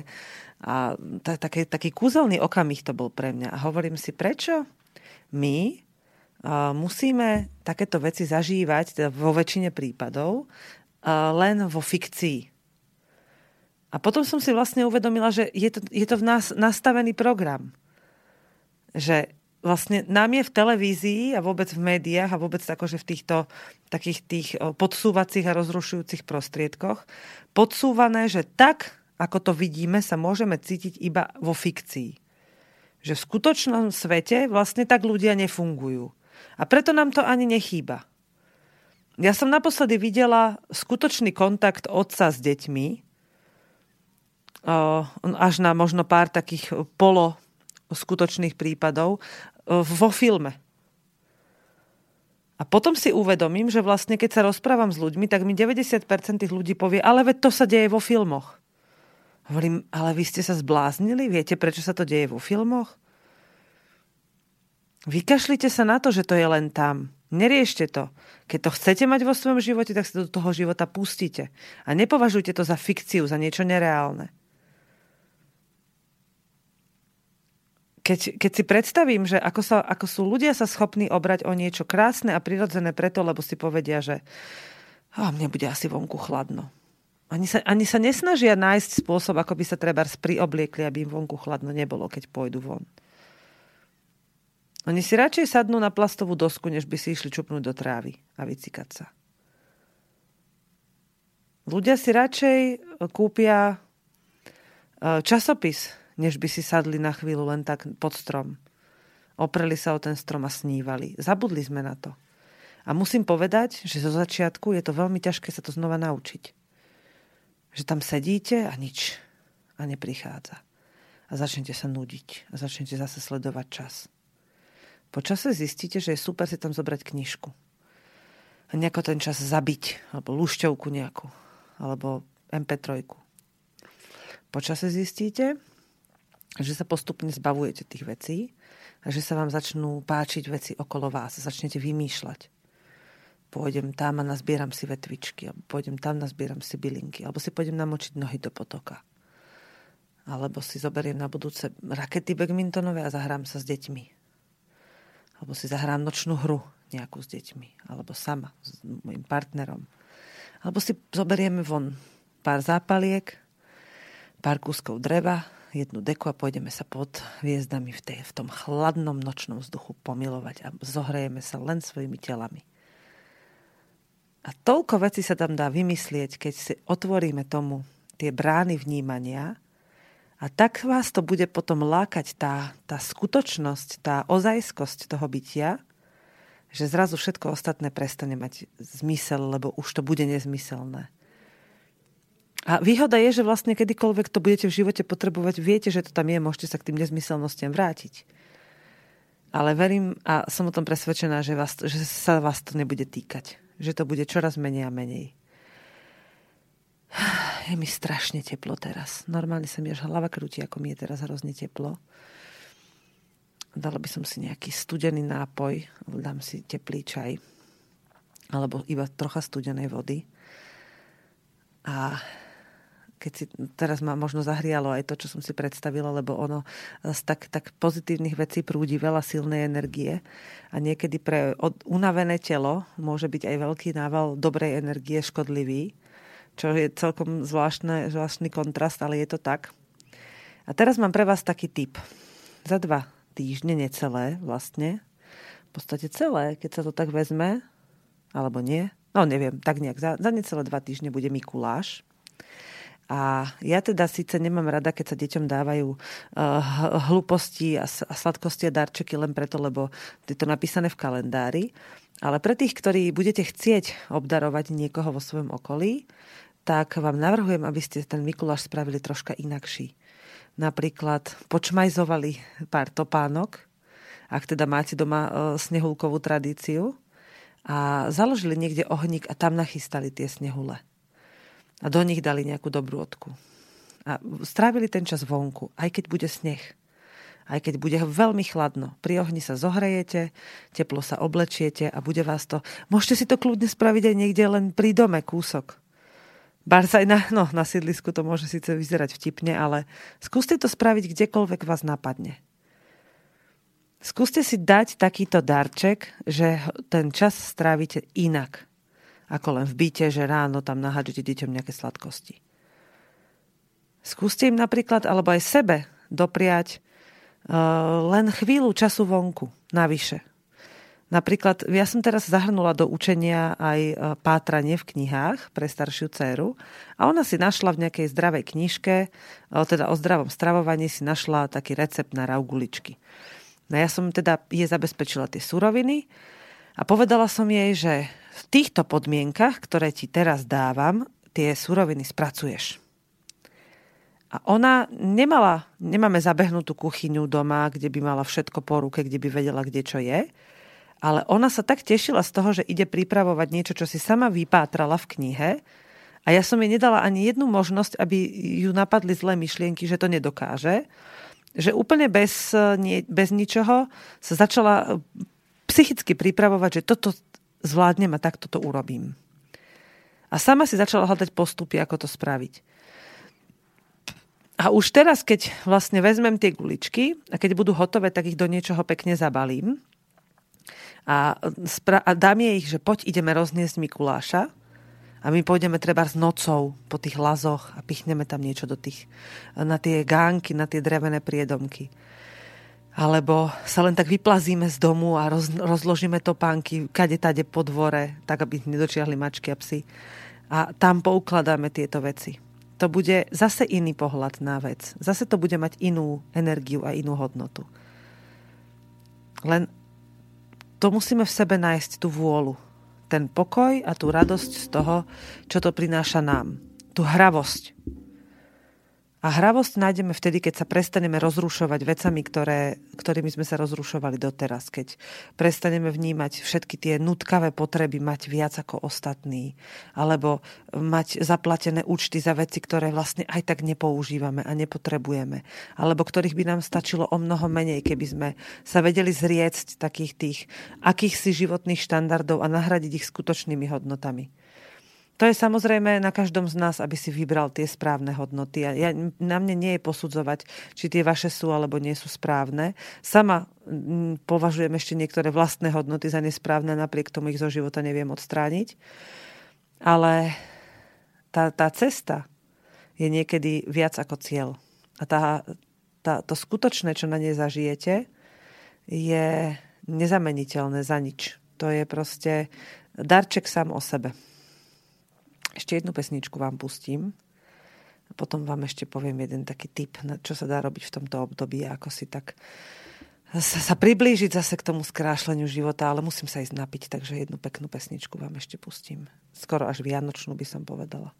A taký kúzelný okamih to bol pre mňa. A hovorím si, prečo my musíme takéto veci zažívať, teda vo väčšine prípadov, len vo fikcii. A potom som si vlastne uvedomila, že je to v nás nastavený program. Že vlastne nám je v televízii a vôbec v médiách a vôbec akože v týchto takých tých podsúvacích a rozrušujúcich prostriedkoch podsúvané, že tak, ako to vidíme, sa môžeme cítiť iba vo fikcii. Že v skutočnom svete vlastne tak ľudia nefungujú. A preto nám to ani nechýba. Ja som naposledy videla skutočný kontakt otca s deťmi, až na možno pár takých poloskutočných prípadov vo filme. A potom si uvedomím, že vlastne keď sa rozprávam s ľuďmi, tak mi 90% tých ľudí povie, ale veď to sa deje vo filmoch. Hovorím, ale vy ste sa zbláznili? Viete, prečo sa to deje vo filmoch? Vykašlite sa na to, že to je len tam. Neriešte to. Keď to chcete mať vo svojom živote, tak sa do toho života pustite. A nepovažujte to za fikciu, za niečo nereálne. Keď si predstavím, že ako sú ľudia sa schopní obrať o niečo krásne a prirodzené preto, lebo si povedia, že mne bude asi vonku chladno. Ani sa nesnažia nájsť spôsob, ako by sa trebárs priobliekli, aby im vonku chladno nebolo, keď pôjdu von. Oni si radšej sadnú na plastovú dosku, než by si išli čupnúť do trávy a vycikať sa. Ľudia si radšej kúpia časopis, než by si sadli na chvíľu len tak pod strom. Opreli sa o ten strom a snívali. Zabudli sme na to. A musím povedať, že zo začiatku je to veľmi ťažké sa to znova naučiť. Že tam sedíte a nič. A neprichádza. A začnete sa nudiť. A začnete zase sledovať čas. Po čase zistíte, že je super si tam zobrať knižku. A nejako ten čas zabiť. Alebo lušťovku nejakú. Alebo MP3. Po čase zistíte, že sa postupne zbavujete tých vecí a že sa vám začnú páčiť veci okolo vás. Začnete vymýšľať. Pôjdem tam a nazbieram si vetvičky. Alebo pôjdem tam, nazbieram si bylinky. Alebo si pôjdem namočiť nohy do potoka. Alebo si zoberiem na budúce rakety badmintonové a zahrám sa s deťmi. Alebo si zahrám nočnú hru nejakú s deťmi. Alebo sama s mojim partnerom. Alebo si zoberieme von pár zápaliek, pár kúskov dreva, jednu deku a pôjdeme sa pod hviezdami v tom chladnom nočnom vzduchu pomilovať a zohrejeme sa len svojimi telami. A toľko vecí sa tam dá vymyslieť, keď si otvoríme tomu tie brány vnímania a tak vás to bude potom lákať tá skutočnosť, tá ozajskosť toho bytia, že zrazu všetko ostatné prestane mať zmysel, lebo už to bude nezmyselné. A výhoda je, že vlastne kedykoľvek to budete v živote potrebovať, viete, že to tam je, môžete sa k tým nezmyselnostiam vrátiť. Ale verím a som o tom presvedčená, že sa vás to nebude týkať. Že to bude čoraz menej a menej. Je mi strašne teplo teraz. Normálne sa mi až hlava krúti, ako mi je teraz hrozne teplo. Dala by som si nejaký studený nápoj, dám si teplý čaj. alebo iba trocha studenej vody. A keď si teraz ma možno zahrialo aj to, čo som si predstavila, lebo ono z tak pozitívnych vecí prúdi veľa silnej energie a niekedy pre unavené telo môže byť aj veľký nával dobrej energie škodlivý, čo je celkom zvláštny kontrast, ale je to tak. A teraz mám pre vás taký tip. Za 2 týždne, necelé vlastne, v podstate celé, keď sa to tak vezme, alebo nie, no neviem, tak nejak, za necelé 2 týždne bude Mikuláš. A ja teda síce nemám rada, keď sa deťom dávajú hluposti a sladkosti a darčeky len preto, lebo je to napísané v kalendári. Ale pre tých, ktorí budete chcieť obdarovať niekoho vo svojom okolí, tak vám navrhujem, aby ste ten Mikuláš spravili troška inakší. Napríklad počmajzovali pár topánok, ak teda máte doma snehulkovú tradíciu, a založili niekde ohník a tam nachystali tie snehule. A do nich dali nejakú dobrôdku. A strávili ten čas vonku, aj keď bude sneh. Aj keď bude veľmi chladno. Pri ohni sa zohrejete, teplo sa oblečiete a bude vás to... Môžete si to kľudne spraviť aj niekde len pri dome kúsok. Bárs aj na sídlisku to môže síce vyzerať vtipne, ale skúste to spraviť kdekoľvek vás napadne. Skúste si dať takýto darček, že ten čas strávite inak. Ako len v byte, že ráno tam nahádžete deťom nejaké sladkosti. Skúste im napríklad, alebo aj sebe dopriať len chvíľu času vonku, navyše. Napríklad, ja som teraz zahrnula do učenia aj pátranie v knihách pre staršiu dcéru a ona si našla v nejakej zdravej knižke, teda o zdravom stravovaní, si našla taký recept na rauguličky. No ja som teda jej zabezpečila tie suroviny a povedala som jej, že v týchto podmienkach, ktoré ti teraz dávam, tie suroviny spracuješ. A ona nemáme zabehnutú kuchyňu doma, kde by mala všetko po ruke, kde by vedela, kde čo je, ale ona sa tak tešila z toho, že ide pripravovať niečo, čo si sama vypátrala v knihe, a ja som jej nedala ani jednu možnosť, aby ju napadli zlé myšlienky, že to nedokáže, že úplne bez ničoho sa začala psychicky pripravovať, že toto zvládnem a takto to urobím. A sama si začala hľadať postupy, ako to spraviť. A už teraz, keď vlastne vezmem tie guličky a keď budú hotové, tak ich do niečoho pekne zabalím a dám jej ich, že poď, ideme rozniesť Mikuláša a my pôjdeme trebárs nocou po tých lazoch a pichneme tam niečo na tie gánky, na tie drevené priedomky. Alebo sa len tak vyplazíme z domu a rozložíme topánky kade-tade po dvore, tak aby nedočiahli mačky a psi. A tam poukladáme tieto veci. To bude zase iný pohľad na vec. Zase to bude mať inú energiu a inú hodnotu. Len to musíme v sebe nájsť, tú vôľu, ten pokoj a tú radosť z toho, čo to prináša nám. Tú hravosť. A hravosť nájdeme vtedy, keď sa prestaneme rozrušovať vecami, ktorými sme sa rozrušovali doteraz. Keď prestaneme vnímať všetky tie nutkavé potreby mať viac ako ostatní. Alebo mať zaplatené účty za veci, ktoré vlastne aj tak nepoužívame a nepotrebujeme. Alebo ktorých by nám stačilo o mnoho menej, keby sme sa vedeli zriecť takých tých akýchsi životných štandardov a nahradiť ich skutočnými hodnotami. To je samozrejme na každom z nás, aby si vybral tie správne hodnoty. A na mne nie je posudzovať, či tie vaše sú alebo nie sú správne. Sama považujem ešte niektoré vlastné hodnoty za nesprávne, napriek tomu ich zo života neviem odstrániť. Ale tá cesta je niekedy viac ako cieľ. A to skutočné, čo na nej zažijete, je nezameniteľné za nič. To je proste darček sám o sebe. Ešte jednu pesničku vám pustím a potom vám ešte poviem jeden taký tip, čo sa dá robiť v tomto období a ako si tak sa priblížiť zase k tomu skrášleniu života, ale musím sa ísť napiť, takže jednu peknú pesničku vám ešte pustím. Skoro až vianočnú by som povedala.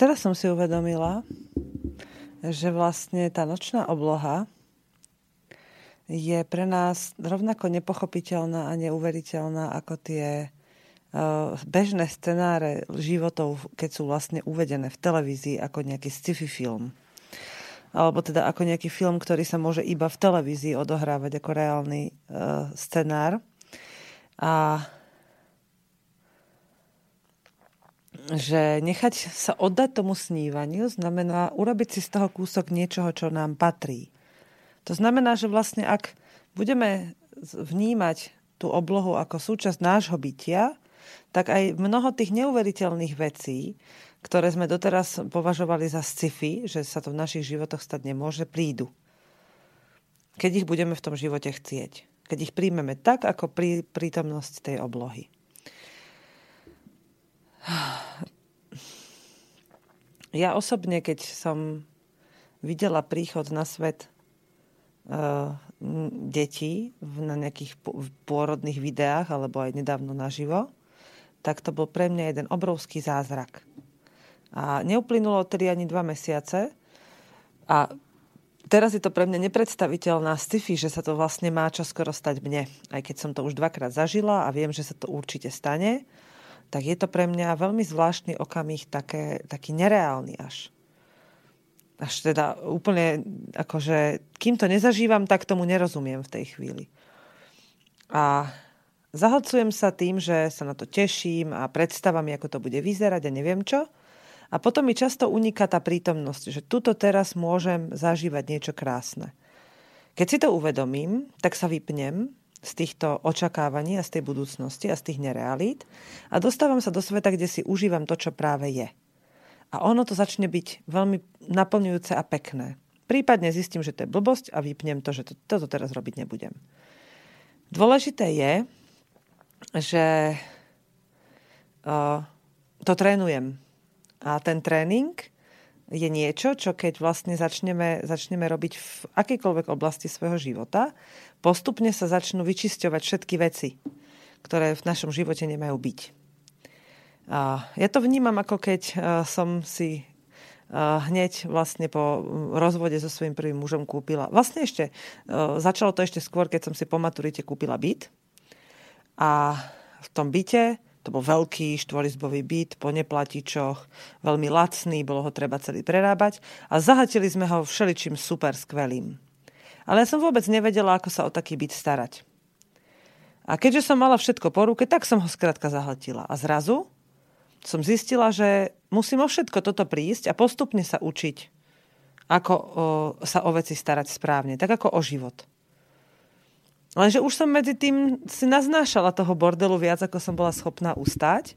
teraz som si uvedomila, že vlastne tá nočná obloha je pre nás rovnako nepochopiteľná a neuveriteľná ako tie bežné scenáre životov, keď sú vlastne uvedené v televízii ako nejaký sci-fi film. Alebo teda ako nejaký film, ktorý sa môže iba v televízii odohrávať ako reálny scenár. A že nechať sa oddať tomu snívaniu znamená urobiť si z toho kúsok niečoho, čo nám patrí. To znamená, že vlastne ak budeme vnímať tú oblohu ako súčasť nášho bytia, tak aj mnoho tých neuveriteľných vecí, ktoré sme doteraz považovali za sci-fi, že sa to v našich životoch stať nemôže, prídu. Keď ich budeme v tom živote chcieť. Keď ich príjmeme tak, ako prítomnosť tej oblohy. Ja osobne, keď som videla príchod na svet detí na nejakých pôrodných videách alebo aj nedávno naživo, tak to bol pre mňa jeden obrovský zázrak. A neuplynulo 3 ani 2 mesiace a teraz je to pre mňa nepredstaviteľná sci-fi, že sa to vlastne má čoskoro stať mne. Aj keď som to už 2-krát zažila a viem, že sa to určite stane, tak je to pre mňa veľmi zvláštny okamih, taký nereálny až teda úplne akože, kým to nezažívam, tak tomu nerozumiem v tej chvíli. A zahlcujem sa tým, že sa na to teším a predstavám, ako to bude vyzerať a neviem čo. A potom mi často uniká tá prítomnosť, že tuto teraz môžem zažívať niečo krásne. Keď si to uvedomím, tak sa vypnem z týchto očakávaní a z tej budúcnosti a z tých nerealít a dostávam sa do sveta, kde si užívam to, čo práve je. A ono to začne byť veľmi naplňujúce a pekné. Prípadne zistím, že to je blbosť a vypnem to, že toto teraz robiť nebudem. Dôležité je, že to trénujem. A ten tréning je niečo, čo keď vlastne začneme robiť v akejkoľvek oblasti svojho života, postupne sa začnú vyčisťovať všetky veci, ktoré v našom živote nemajú byť. Ja to vnímam, ako keď som si hneď vlastne po rozvode so svojím prvým mužom kúpila. Vlastne ešte, začalo to ešte skôr, keď som si po maturite kúpila byt. A v tom byte, to bol veľký 4-izbový byt po neplatičoch, veľmi lacný, bolo ho treba celý prerábať a zahatili sme ho všeličím super skvelým. Ale ja som vôbec nevedela, ako sa o taký byt starať. A keďže som mala všetko po ruke, tak som ho skrátka zahatila. A zrazu som zistila, že musím o všetko toto prísť a postupne sa učiť, ako sa o veci starať správne, tak ako o život. Lenže už som medzi tým si naznášala toho bordelu viac, ako som bola schopná ustáť.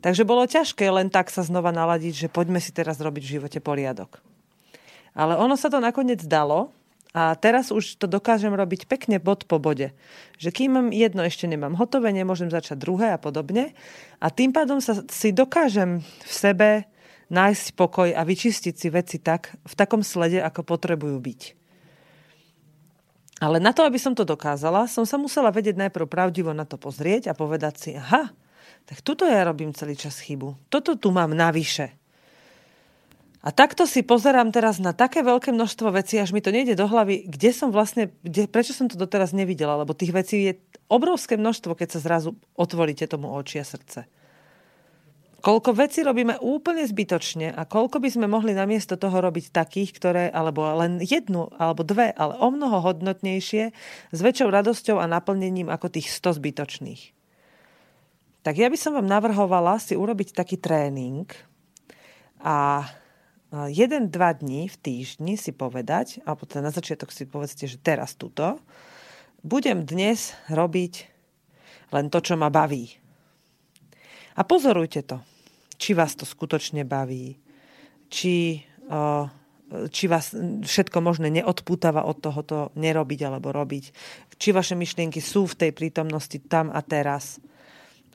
Takže bolo ťažké len tak sa znova naladiť, že poďme si teraz robiť v živote poriadok. Ale ono sa to nakoniec dalo a teraz už to dokážem robiť pekne bod po bode. Že kým jedno ešte nemám hotové, nemôžem začať druhé a podobne. A tým pádom si dokážem v sebe nájsť pokoj a vyčistiť si veci tak, v takom slede, ako potrebujú byť. Ale na to, aby som to dokázala, som sa musela vedieť najprv pravdivo na to pozrieť a povedať si, aha, tak tuto ja robím celý čas chybu. Toto tu mám navyše. A takto si pozerám teraz na také veľké množstvo vecí, až mi to nejde do hlavy, prečo som to doteraz nevidela, lebo tých vecí je obrovské množstvo, keď sa zrazu otvoríte tomu oči a srdce. Koľko vecí robíme úplne zbytočne a koľko by sme mohli namiesto toho robiť takých, ktoré alebo len jednu, alebo dve, ale o mnoho hodnotnejšie, s väčšou radosťou a naplnením ako tých 100 zbytočných. Tak ja by som vám navrhovala si urobiť taký tréning a 1-2 dní v týždni si povedať, alebo na začiatok si povedzte, že teraz tuto, budem dnes robiť len to, čo ma baví. A pozorujte to. Či vás to skutočne baví, či vás všetko možné neodpútava od tohoto nerobiť alebo robiť, či vaše myšlienky sú v tej prítomnosti tam a teraz,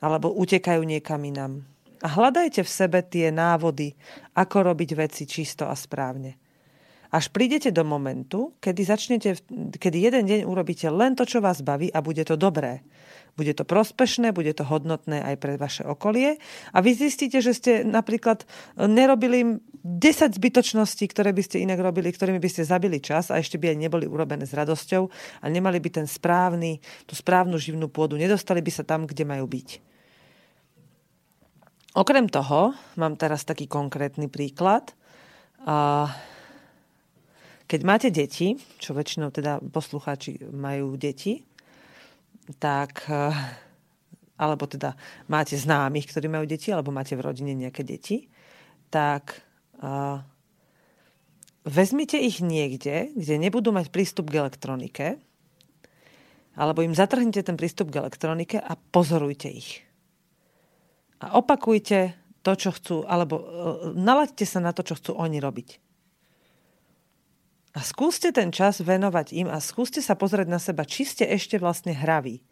alebo utekajú niekam inam. A hľadajte v sebe tie návody, ako robiť veci čisto a správne. Až prídete do momentu, kedy jeden deň urobíte len to, čo vás baví a bude to dobré. Bude to prospešné, bude to hodnotné aj pre vaše okolie. A vy zistíte, že ste napríklad nerobili 10 zbytočností, ktoré by ste inak robili, ktorými by ste zabili čas a ešte by aj neboli urobené s radosťou a nemali by ten tú správnu živnú pôdu. Nedostali by sa tam, kde majú byť. Okrem toho, mám teraz taký konkrétny príklad. Keď máte deti, čo väčšinou teda poslucháči majú deti, tak, alebo teda máte známych, ktorí majú deti, alebo máte v rodine nejaké deti, tak vezmite ich niekde, kde nebudú mať prístup k elektronike, alebo im zatrhnite ten prístup k elektronike a pozorujte ich. A opakujte to, čo chcú, alebo nalaďte sa na to, čo chcú oni robiť. A skúste ten čas venovať im a skúste sa pozrieť na seba, či ste ešte vlastne hraví.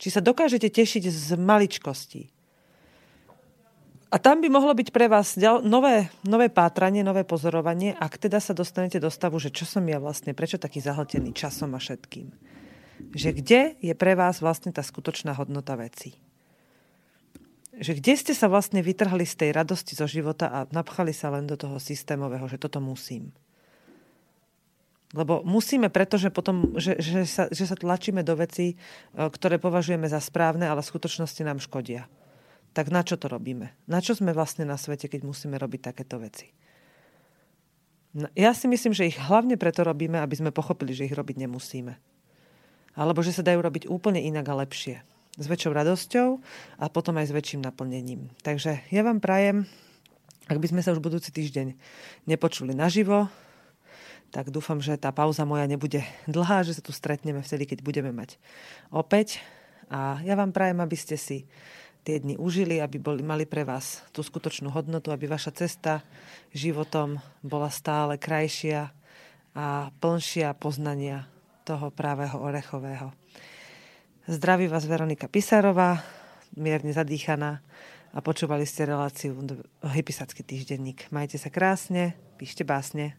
Či sa dokážete tešiť z maličkostí. A tam by mohlo byť pre vás nové pátranie, nové pozorovanie, ak teda sa dostanete do stavu, že čo som ja vlastne, prečo taký zahltený časom a všetkým. Že kde je pre vás vlastne tá skutočná hodnota veci. Že kde ste sa vlastne vytrhali z tej radosti zo života a napchali sa len do toho systémového, že toto musím. Lebo musíme, pretože potom, že sa tlačíme do vecí, ktoré považujeme za správne, ale v skutočnosti nám škodia. Tak na čo to robíme? Na čo sme vlastne na svete, keď musíme robiť takéto veci? No, ja si myslím, že ich hlavne preto robíme, aby sme pochopili, že ich robiť nemusíme. Alebo že sa dajú robiť úplne inak a lepšie. S väčšou radosťou a potom aj s väčším naplnením. Takže ja vám prajem, ak by sme sa už budúci týždeň nepočuli naživo, tak dúfam, že tá pauza moja nebude dlhá, že sa tu stretneme vtedy, keď budeme mať opäť. A ja vám prajem, aby ste si tie dni užili, aby mali pre vás tú skutočnú hodnotu, aby vaša cesta životom bola stále krajšia a plnšia poznania toho pravého orechového. Zdraví vás Veronika Pisárová, mierne zadýchaná, a počúvali ste reláciu Hipisácky týždenník. Majte sa krásne, píšte básne.